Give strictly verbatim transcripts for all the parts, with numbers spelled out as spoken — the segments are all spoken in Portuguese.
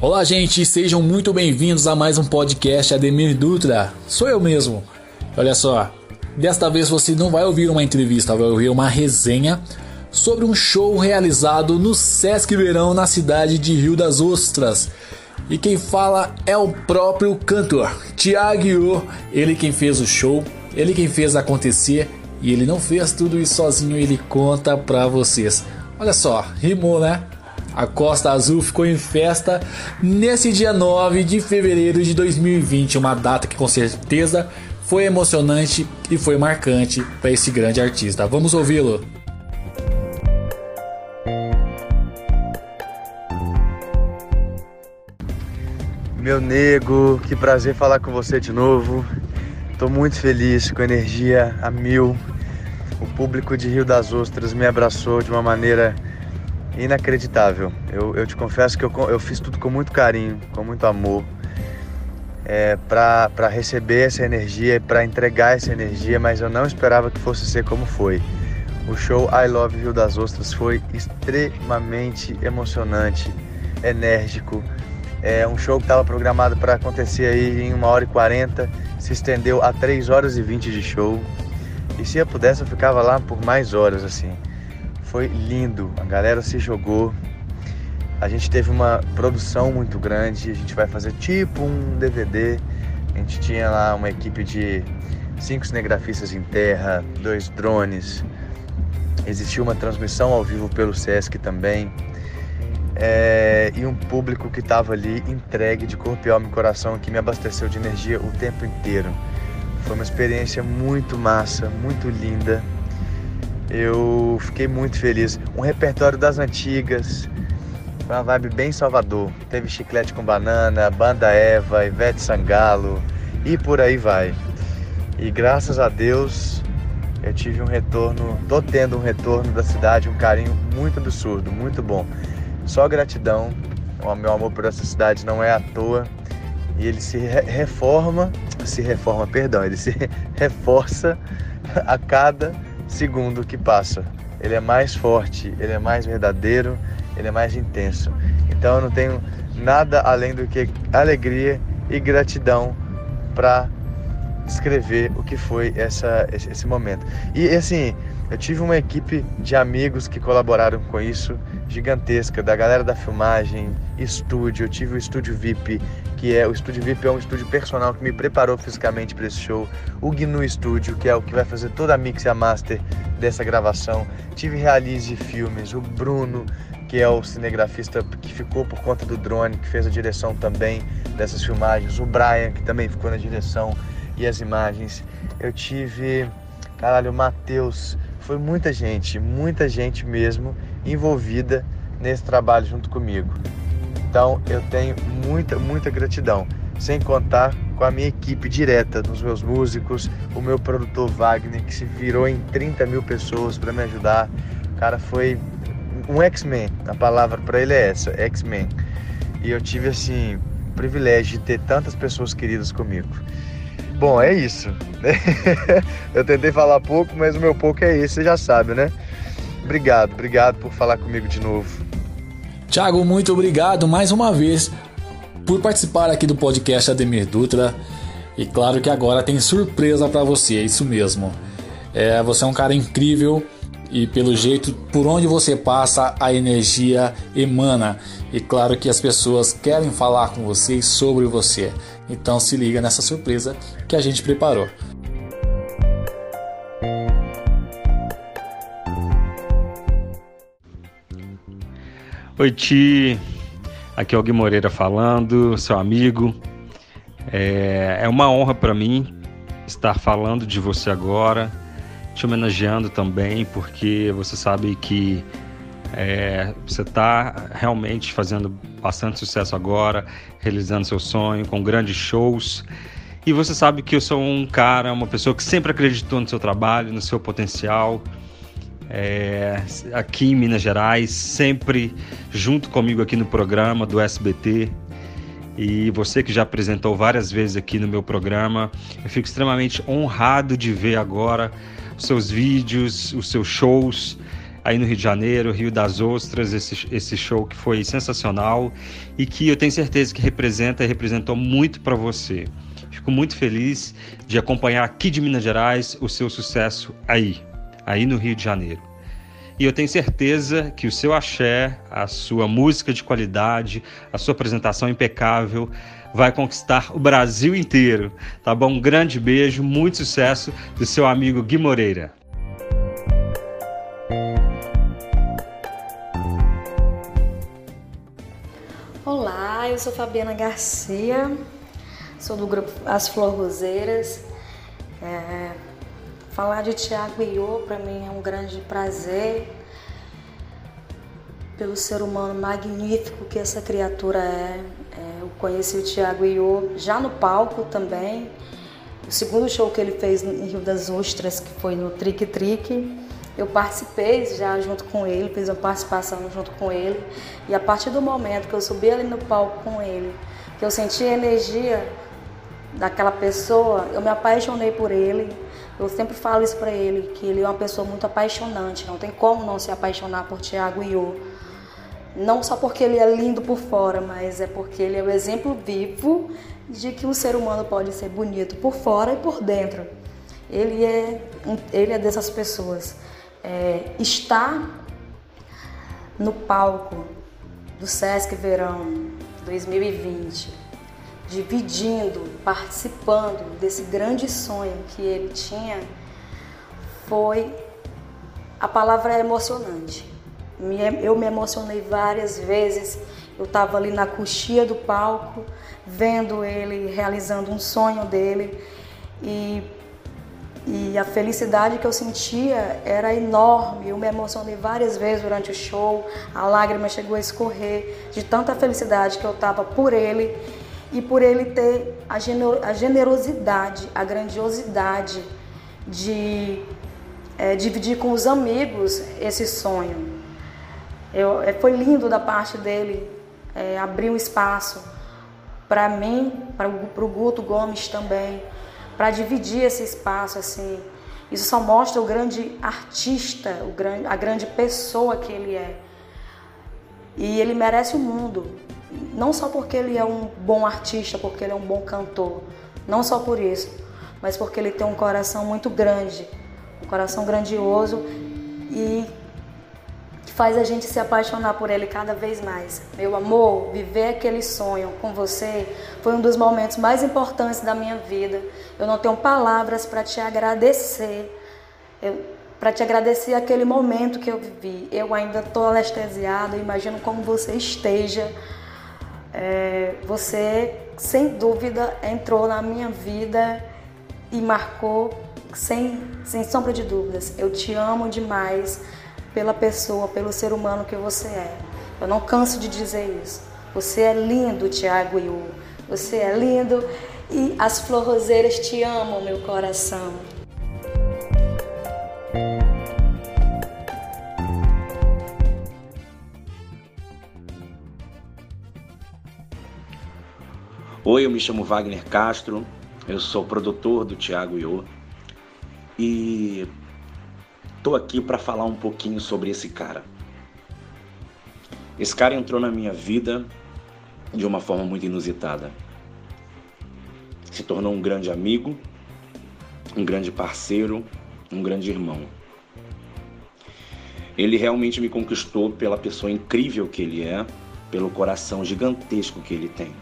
Olá gente, sejam muito bem-vindos a mais um podcast Ademir Dutra, sou eu mesmo. Olha só, desta vez você não vai ouvir uma entrevista, vai ouvir uma resenha sobre um show realizado no Sesc Verão na cidade de Rio das Ostras. E quem fala é o próprio cantor, Thiago Yyoo, ele quem fez o show, ele quem fez acontecer e ele não fez tudo isso sozinho, ele conta pra vocês. Olha só, rimou, né? A Costa Azul ficou em festa nesse dia nove de fevereiro de dois mil e vinte, uma data que com certeza foi emocionante e foi marcante para esse grande artista. Vamos ouvi-lo. Meu nego, que prazer falar com você de novo. Tô muito feliz, com energia a mil. O público de Rio das Ostras me abraçou de uma maneira inacreditável. Eu, eu te confesso que eu, eu fiz tudo com muito carinho, com muito amor, é, pra, pra receber essa energia, pra entregar essa energia, mas eu não esperava que fosse ser como foi. O show I Love Rio das Ostras foi extremamente emocionante, enérgico. É um show que estava programado para acontecer aí em uma hora e quarenta, se estendeu a três horas e vinte de show. E se eu pudesse, eu ficava lá por mais horas, assim. Foi lindo, a galera se jogou, a gente teve uma produção muito grande, a gente vai fazer tipo um D V D, a gente tinha lá uma equipe de cinco cinegrafistas em terra, dois drones, existiu uma transmissão ao vivo pelo Sesc também, é, e um público que estava ali entregue de corpo e alma e coração, que me abasteceu de energia o tempo inteiro. Foi uma experiência muito massa, muito linda. Eu fiquei muito feliz. Um repertório das antigas, uma vibe bem Salvador. Teve Chiclete com Banana, Banda Eva, Ivete Sangalo e por aí vai. E graças a Deus eu tive um retorno, tô tendo um retorno da cidade, um carinho muito absurdo, muito bom. Só gratidão. O meu amor por essa cidade não é à toa. E ele se re- reforma, se reforma, perdão, ele se reforça a cada segundo que passa. Ele é mais forte, ele é mais verdadeiro, ele é mais intenso. Então eu não tenho nada além do que alegria e gratidão para descrever o que foi essa, esse momento. E assim, eu tive uma equipe de amigos que colaboraram com isso, gigantesca, da galera da filmagem, estúdio. Eu tive o Estúdio V I P, que é o Estúdio V I P é um estúdio personal que me preparou fisicamente para esse show. O G N U Estúdio, que é o que vai fazer toda a mix e a master dessa gravação. Tive Realize Filmes, o Bruno, que é o cinegrafista que ficou por conta do drone, que fez a direção também dessas filmagens. O Brian, que também ficou na direção e as imagens. Eu tive, caralho, o Matheus. Foi muita gente, muita gente mesmo envolvida nesse trabalho junto comigo. Então eu tenho muita, muita gratidão. Sem contar com a minha equipe direta, dos meus músicos, o meu produtor Wagner, que se virou em trinta mil pessoas para me ajudar. O cara foi um X-Men, a palavra para ele é essa, X-Men. E eu tive assim, o privilégio de ter tantas pessoas queridas comigo. Bom, é isso. Eu tentei falar pouco, mas o meu pouco é esse, você já sabe, né? Obrigado, obrigado por falar comigo de novo. Thiago, muito obrigado mais uma vez por participar aqui do podcast Ademir Dutra. E claro que agora tem surpresa pra você, é isso mesmo. É, você é um cara incrível e pelo jeito, por onde você passa, a energia emana. E claro que as pessoas querem falar com você e sobre você. Então se liga nessa surpresa que a gente preparou. Oi Ti, aqui é o Gui Moreira falando, seu amigo. É, é uma honra para mim estar falando de você agora, te homenageando também, porque você sabe que É, você está realmente fazendo bastante sucesso agora, realizando seu sonho com grandes shows. E você sabe que eu sou um cara, uma pessoa que sempre acreditou no seu trabalho, no seu potencial. É, aqui em Minas Gerais, sempre junto comigo aqui no programa do S B T. e você que já apresentou várias vezes aqui no meu programa. Eu fico extremamente honrado de ver agora os seus vídeos, os seus shows aí no Rio de Janeiro, Rio das Ostras, esse, esse show que foi sensacional e que eu tenho certeza que representa e representou muito para você. Fico muito feliz de acompanhar aqui de Minas Gerais o seu sucesso aí, aí no Rio de Janeiro. E eu tenho certeza que o seu axé, a sua música de qualidade, a sua apresentação impecável vai conquistar o Brasil inteiro, tá bom? Um grande beijo, muito sucesso do seu amigo Gui Moreira. Olá, eu sou Fabiana Garcia, sou do grupo As Flor Roseiras. É, falar de Thiago Yyoo para mim é um grande prazer, pelo ser humano magnífico que essa criatura é. É, eu conheci o Thiago Yyoo já no palco também, o segundo show que ele fez em Rio das Ostras, que foi no Trick Trick. Eu participei já junto com ele, fiz uma participação junto com ele, e a partir do momento que eu subi ali no palco com ele, que eu senti a energia daquela pessoa, eu me apaixonei por ele. Eu sempre falo isso pra ele, que ele é uma pessoa muito apaixonante, não tem como não se apaixonar por Thiago Yyoo. Não só porque ele é lindo por fora, mas é porque ele é o exemplo vivo de que um ser humano pode ser bonito por fora e por dentro. Ele é, ele é dessas pessoas. É, estar no palco do Sesc Verão dois mil e vinte, dividindo, participando desse grande sonho que ele tinha, foi, a palavra é emocionante. Eu me emocionei várias vezes, eu estava ali na coxia do palco, vendo ele realizando um sonho dele, e E a felicidade que eu sentia era enorme. Eu me emocionei várias vezes durante o show, a lágrima chegou a escorrer de tanta felicidade que eu estava por ele e por ele ter a generosidade, a grandiosidade de é, dividir com os amigos esse sonho. Eu, foi lindo da parte dele é, abrir um espaço para mim, para o Guto Gomes também, para dividir esse espaço, assim. Isso só mostra o grande artista, o grande, a grande pessoa que ele é. E ele merece o mundo, não só porque ele é um bom artista, porque ele é um bom cantor, não só por isso, mas porque ele tem um coração muito grande, um coração grandioso e que faz a gente se apaixonar por ele cada vez mais. Meu amor, viver aquele sonho com você foi um dos momentos mais importantes da minha vida. Eu não tenho palavras para te agradecer, para te agradecer aquele momento que eu vivi. Eu ainda estou anestesiada, imagino como você esteja. É, você, sem dúvida, entrou na minha vida e marcou, sem, sem sombra de dúvidas. Eu te amo demais pela pessoa, pelo ser humano que você é. Eu não canso de dizer isso. Você é lindo, Thiago Yyoo. Você é lindo. E as Flor Roseiras te amam, meu coração. Oi, eu me chamo Wagner Castro, eu sou produtor do Thiago Yyoo e tô aqui para falar um pouquinho sobre esse cara. Esse cara entrou na minha vida de uma forma muito inusitada. Se tornou um grande amigo, um grande parceiro, um grande irmão. Ele realmente me conquistou pela pessoa incrível que ele é, pelo coração gigantesco que ele tem.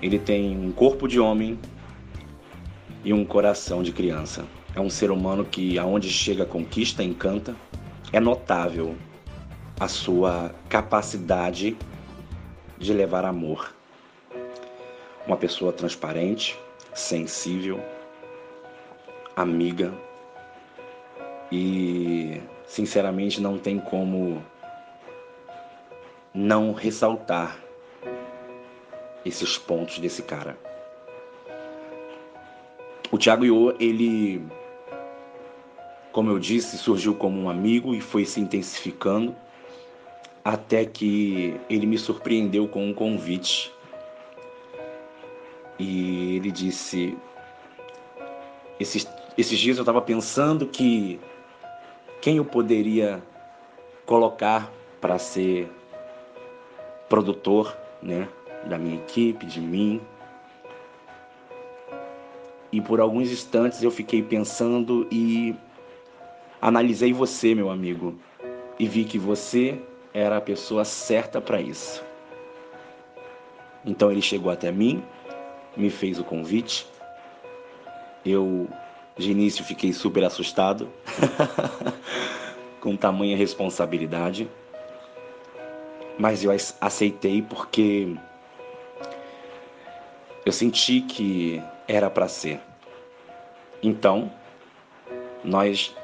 Ele tem um corpo de homem e um coração de criança. É um ser humano que, aonde chega, conquista, encanta. É notável a sua capacidade de levar amor. Uma pessoa transparente, sensível, amiga e, sinceramente, não tem como não ressaltar esses pontos desse cara. O Thiago Yyoo, ele, como eu disse, surgiu como um amigo e foi se intensificando até que ele me surpreendeu com um convite. E ele disse, esses, esses dias eu estava pensando que quem eu poderia colocar para ser produtor, né, da minha equipe, de mim. E por alguns instantes eu fiquei pensando e analisei você, meu amigo, e vi que você era a pessoa certa para isso. Então ele chegou até mim, me fez o convite. Eu, de início, fiquei super assustado com tamanha responsabilidade, mas eu aceitei porque eu senti que era para ser. Então, nós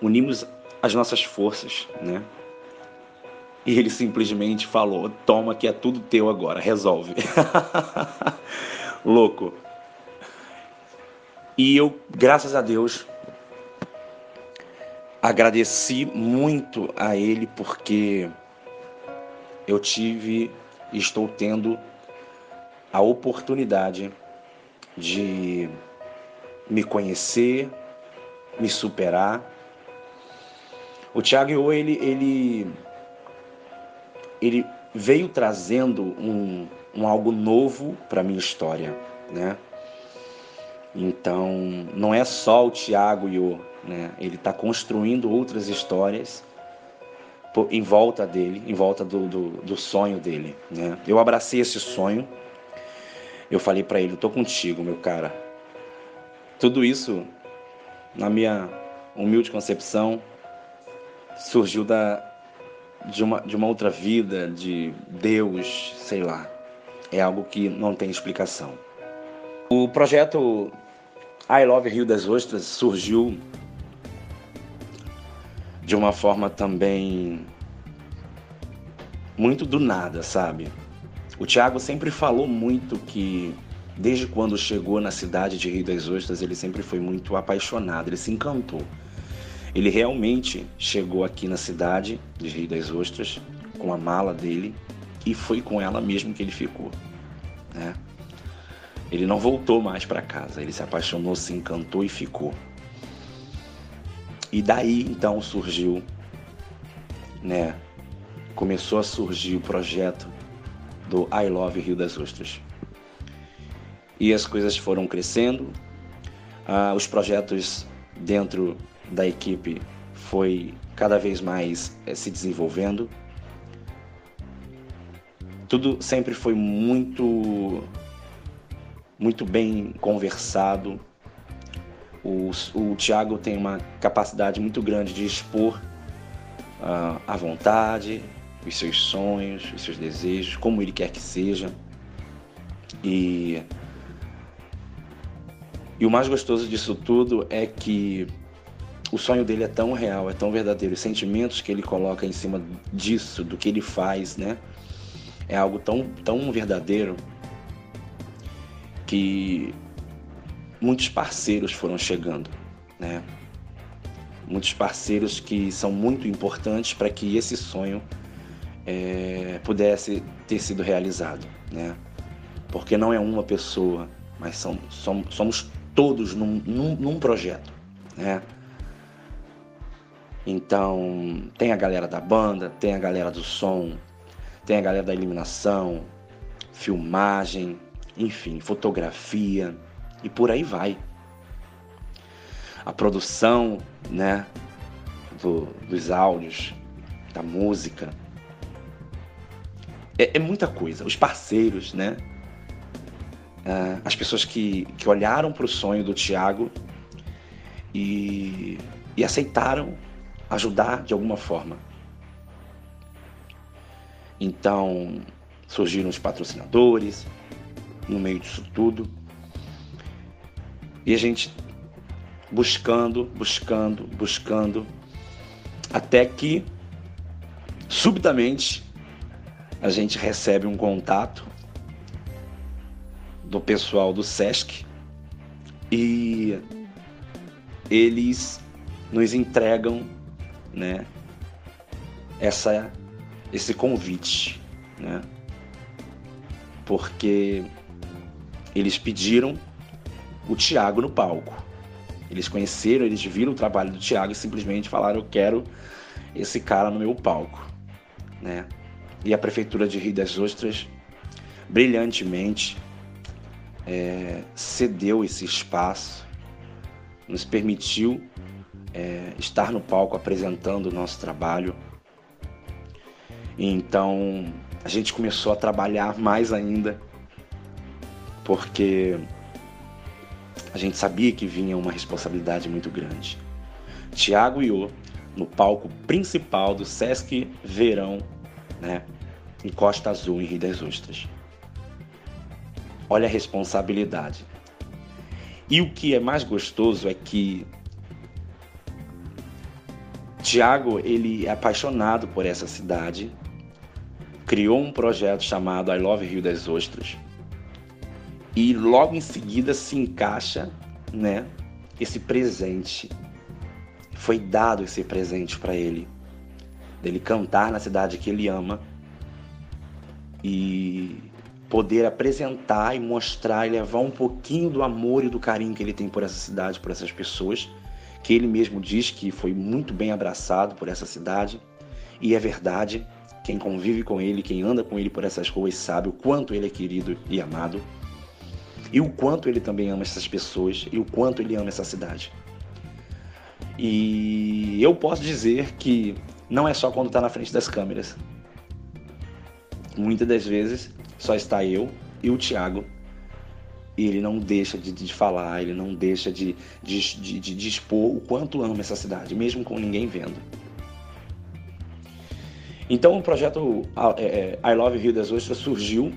unimos as nossas forças, né? E ele simplesmente falou, toma que é tudo teu agora, resolve. Louco. E eu, graças a Deus, agradeci muito a ele porque eu tive e estou tendo a oportunidade de me conhecer, me superar. O Thiago Yyoo, ele, ele, ele veio trazendo um, um algo novo para a minha história, né? Então, não é só o Thiago Yyoo, né? Ele está construindo outras histórias em volta dele, em volta do, do, do sonho dele, né? Eu abracei esse sonho. Eu falei pra ele, eu tô contigo, meu cara. Tudo isso, na minha humilde concepção, surgiu da, de, uma, de uma outra vida, de Deus, sei lá. É algo que não tem explicação. O projeto I Love Rio das Ostras surgiu de uma forma também muito do nada, sabe? O Thiago sempre falou muito que, desde quando chegou na cidade de Rio das Ostras, ele sempre foi muito apaixonado, ele se encantou. Ele realmente chegou aqui na cidade de Rio das Ostras com a mala dele e foi com ela mesmo que ele ficou, né? Ele não voltou mais para casa, ele se apaixonou, se encantou e ficou. E daí, então, surgiu, né? Começou a surgir o projeto do I Love Rio das Ostras. E as coisas foram crescendo, ah, os projetos dentro da equipe foi cada vez mais eh, se desenvolvendo. Tudo sempre foi muito, muito bem conversado. O, o Thiago tem uma capacidade muito grande de expor ah, à vontade os seus sonhos, os seus desejos, como ele quer que seja. E, e o mais gostoso disso tudo é que o sonho dele é tão real, é tão verdadeiro. Os sentimentos que ele coloca em cima disso, do que ele faz, né? É algo tão, tão verdadeiro que muitos parceiros foram chegando, né? Muitos parceiros que são muito importantes para que esse sonho É, pudesse ter sido realizado, né? Porque não é uma pessoa, mas são, somos, somos todos num, num, num projeto, né? Então tem a galera da banda, tem a galera do som, tem a galera da iluminação, filmagem, enfim, fotografia e por aí vai. A produção, né, do, dos áudios, da música. É, é muita coisa, os parceiros, né? Ah, as pessoas que, que olharam para o sonho do Thiago e, e aceitaram ajudar de alguma forma. Então, surgiram os patrocinadores no meio disso tudo. E a gente buscando, buscando, buscando, até que, subitamente, a gente recebe um contato do pessoal do Sesc e eles nos entregam, né, essa esse convite, né? Porque eles pediram o Thiago no palco. Eles conheceram, eles viram o trabalho do Thiago e simplesmente falaram: eu quero esse cara no meu palco, né? E a Prefeitura de Rio das Ostras, brilhantemente, é, cedeu esse espaço, nos permitiu é, estar no palco apresentando o nosso trabalho. Então, a gente começou a trabalhar mais ainda, porque a gente sabia que vinha uma responsabilidade muito grande. Thiago Yyoo, no palco principal do Sesc Verão, né, em Costa Azul, em Rio das Ostras. Olha a responsabilidade. E o que é mais gostoso é que Thiago, ele é apaixonado por essa cidade, criou um projeto chamado I Love Rio das Ostras e logo em seguida se encaixa, né, esse presente. Foi dado esse presente para ele, dele cantar na cidade que ele ama e poder apresentar e mostrar e levar um pouquinho do amor e do carinho que ele tem por essa cidade, por essas pessoas, que ele mesmo diz que foi muito bem abraçado por essa cidade. E é verdade, quem convive com ele, quem anda com ele por essas ruas sabe o quanto ele é querido e amado e o quanto ele também ama essas pessoas e o quanto ele ama essa cidade. E eu posso dizer que não é só quando está na frente das câmeras. Muitas das vezes só está eu e o Thiago. E ele não deixa de, de falar, ele não deixa de, de, de, de, de expor o quanto ama essa cidade, mesmo com ninguém vendo. Então o projeto I Love Rio das Ostras surgiu.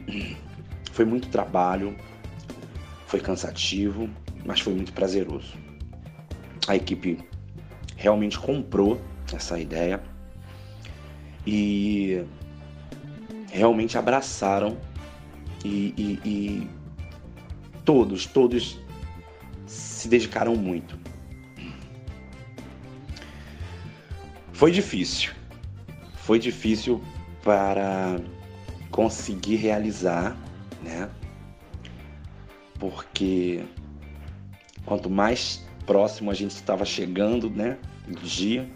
Foi muito trabalho, foi cansativo, mas foi muito prazeroso. A equipe realmente comprou essa ideia e realmente abraçaram e, e, e todos, todos se dedicaram muito. Foi difícil, foi difícil para conseguir realizar, né? Porque quanto mais próximo a gente estava chegando, né, do dia,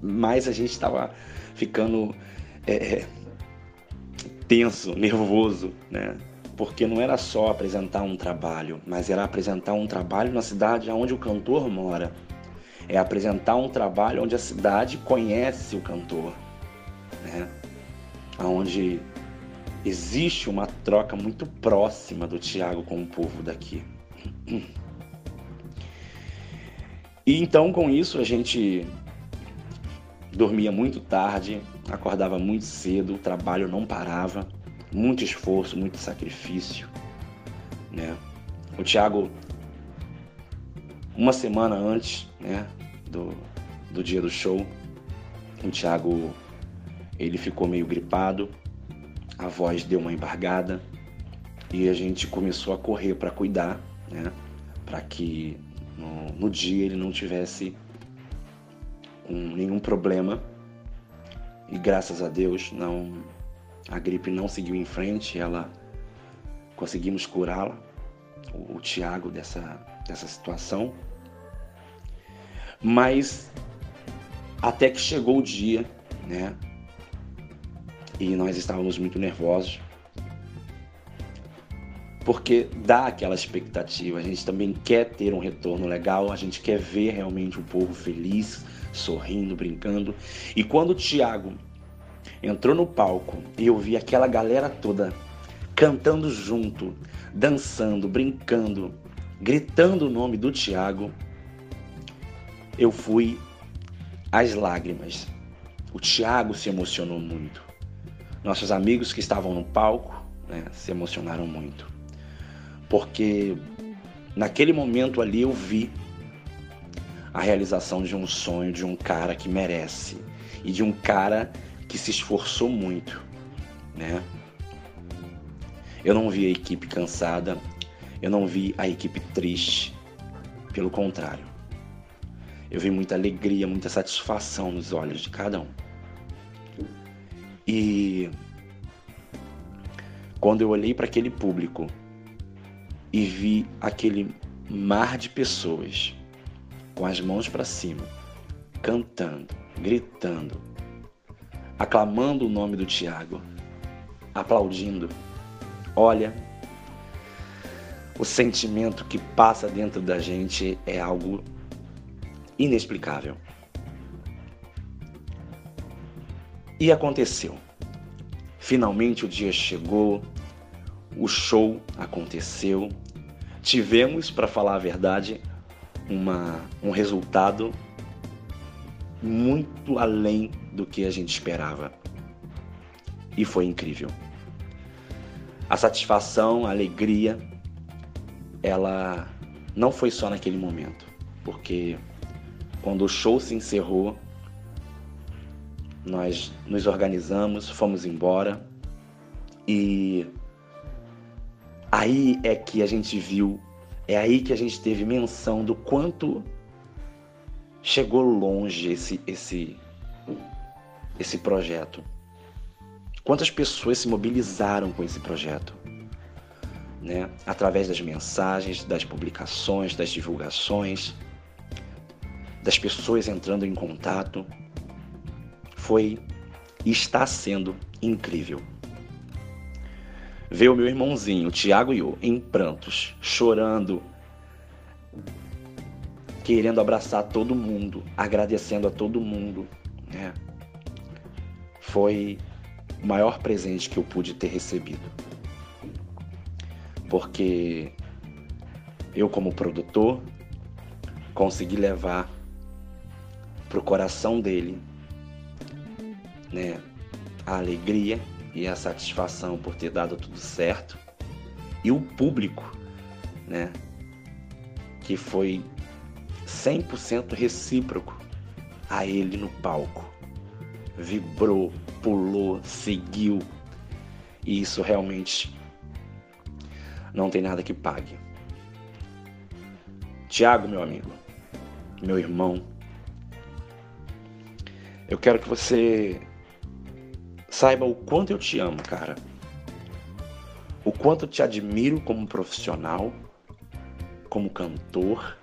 mais a gente estava ficando é, tenso, nervoso, né? Porque não era só apresentar um trabalho, mas era apresentar um trabalho na cidade onde o cantor mora. É apresentar um trabalho onde a cidade conhece o cantor, né? Onde existe uma troca muito próxima do Thiago com o povo daqui. E então, com isso, a gente dormia muito tarde, acordava muito cedo, o trabalho não parava, muito esforço, muito sacrifício, né? O Thiago, uma semana antes, né, do, do dia do show, o Thiago, ele ficou meio gripado, a voz deu uma embargada e a gente começou a correr para cuidar, né, para que No, no dia ele não tivesse um, nenhum problema. E graças a Deus não, a gripe não seguiu em frente, ela, conseguimos curá-la, o, o Thiago, dessa, dessa situação. Mas até que chegou o dia, né? E nós estávamos muito nervosos, porque dá aquela expectativa, a gente também quer ter um retorno legal, a gente quer ver realmente o povo feliz, sorrindo, brincando. E quando o Thiago entrou no palco e eu vi aquela galera toda cantando junto, dançando, brincando, gritando o nome do Thiago, eu fui às lágrimas. O Thiago se emocionou muito. Nossos amigos que estavam no palco, né, se emocionaram muito. Porque naquele momento ali eu vi a realização de um sonho, de um cara que merece e de um cara que se esforçou muito, né? Eu não vi a equipe cansada, eu não vi a equipe triste, pelo contrário. Eu vi muita alegria, muita satisfação nos olhos de cada um. E quando eu olhei para aquele público e vi aquele mar de pessoas com as mãos para cima, cantando, gritando, aclamando o nome do Thiago, aplaudindo, olha, o sentimento que passa dentro da gente é algo inexplicável. E aconteceu. Finalmente o dia chegou, o show aconteceu, tivemos, para falar a verdade, uma, um resultado muito além do que a gente esperava. E foi incrível. A satisfação, a alegria, ela não foi só naquele momento, porque quando o show se encerrou, nós nos organizamos, fomos embora, e aí é que a gente viu, é aí que a gente teve menção do quanto chegou longe esse, esse, esse projeto. Quantas pessoas se mobilizaram com esse projeto, né? Através das mensagens, das publicações, das divulgações, das pessoas entrando em contato. Foi e está sendo incrível. Ver o meu irmãozinho, Thiago Yyoo, em prantos, chorando, querendo abraçar todo mundo, agradecendo a todo mundo, né? Foi o maior presente que eu pude ter recebido. Porque eu, como produtor, consegui levar pro coração dele, né, a alegria e a satisfação por ter dado tudo certo. E o público, né, que foi cem por cento recíproco a ele no palco. Vibrou, pulou, seguiu. E isso realmente não tem nada que pague. Thiago, meu amigo, meu irmão, eu quero que você saiba o quanto eu te amo, cara. O quanto eu te admiro como profissional, como cantor,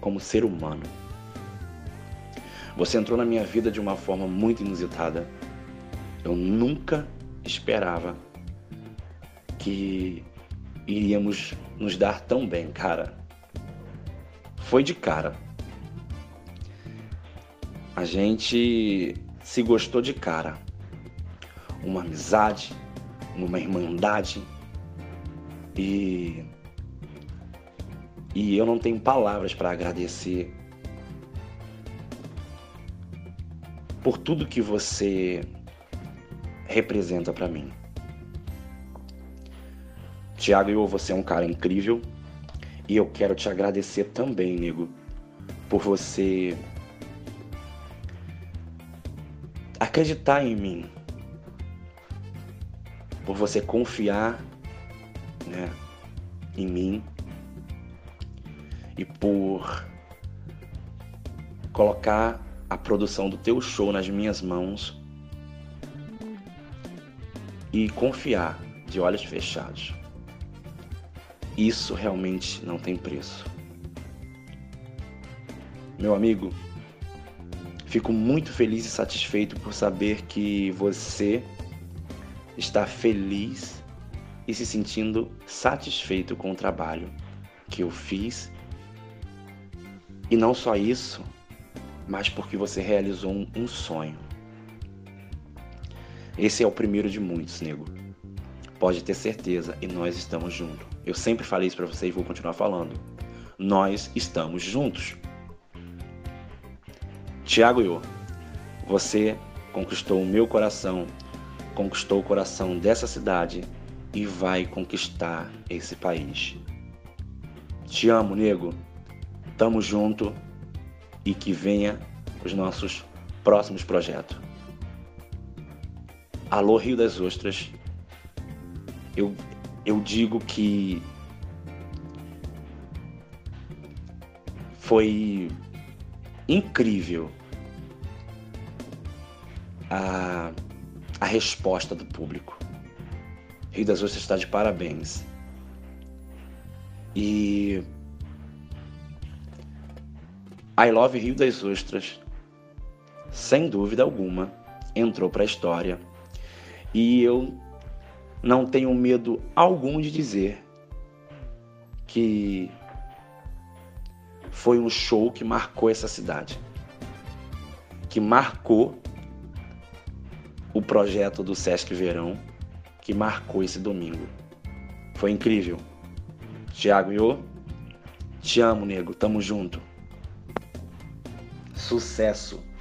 como ser humano. Você entrou na minha vida de uma forma muito inusitada. Eu nunca esperava que iríamos nos dar tão bem, cara. Foi de cara. A gente se gostou de cara. Uma amizade, uma irmandade. E, e eu não tenho palavras para agradecer por tudo que você representa para mim. Thiago Yyoo, você é um cara incrível. E eu quero te agradecer também, nego, por você acreditar em mim. Por você confiar, né, em mim. E por colocar a produção do teu show nas minhas mãos e confiar de olhos fechados. Isso realmente não tem preço. Meu amigo, fico muito feliz e satisfeito por saber que você está feliz e se sentindo satisfeito com o trabalho que eu fiz. E não só isso, mas porque você realizou um, um sonho. Esse é o primeiro de muitos, nego. Pode ter certeza, e nós estamos juntos. Eu sempre falei isso pra você e vou continuar falando. Nós estamos juntos. Thiago Yyoo, você conquistou o meu coração, conquistou o coração dessa cidade e vai conquistar esse país. Te amo, nego. Tamo junto. E que venha os nossos próximos projetos. Alô Rio das Ostras, eu, eu digo que foi incrível a, a resposta do público. Rio das Ostras está de parabéns. E I Love Rio das Ostras, sem dúvida alguma, entrou para a história. E eu não tenho medo algum de dizer que foi um show que marcou essa cidade, que marcou o projeto do Sesc Verão, que marcou esse domingo. Foi incrível. Thiago Yyoo, te amo, nego. Tamo junto. Sucesso.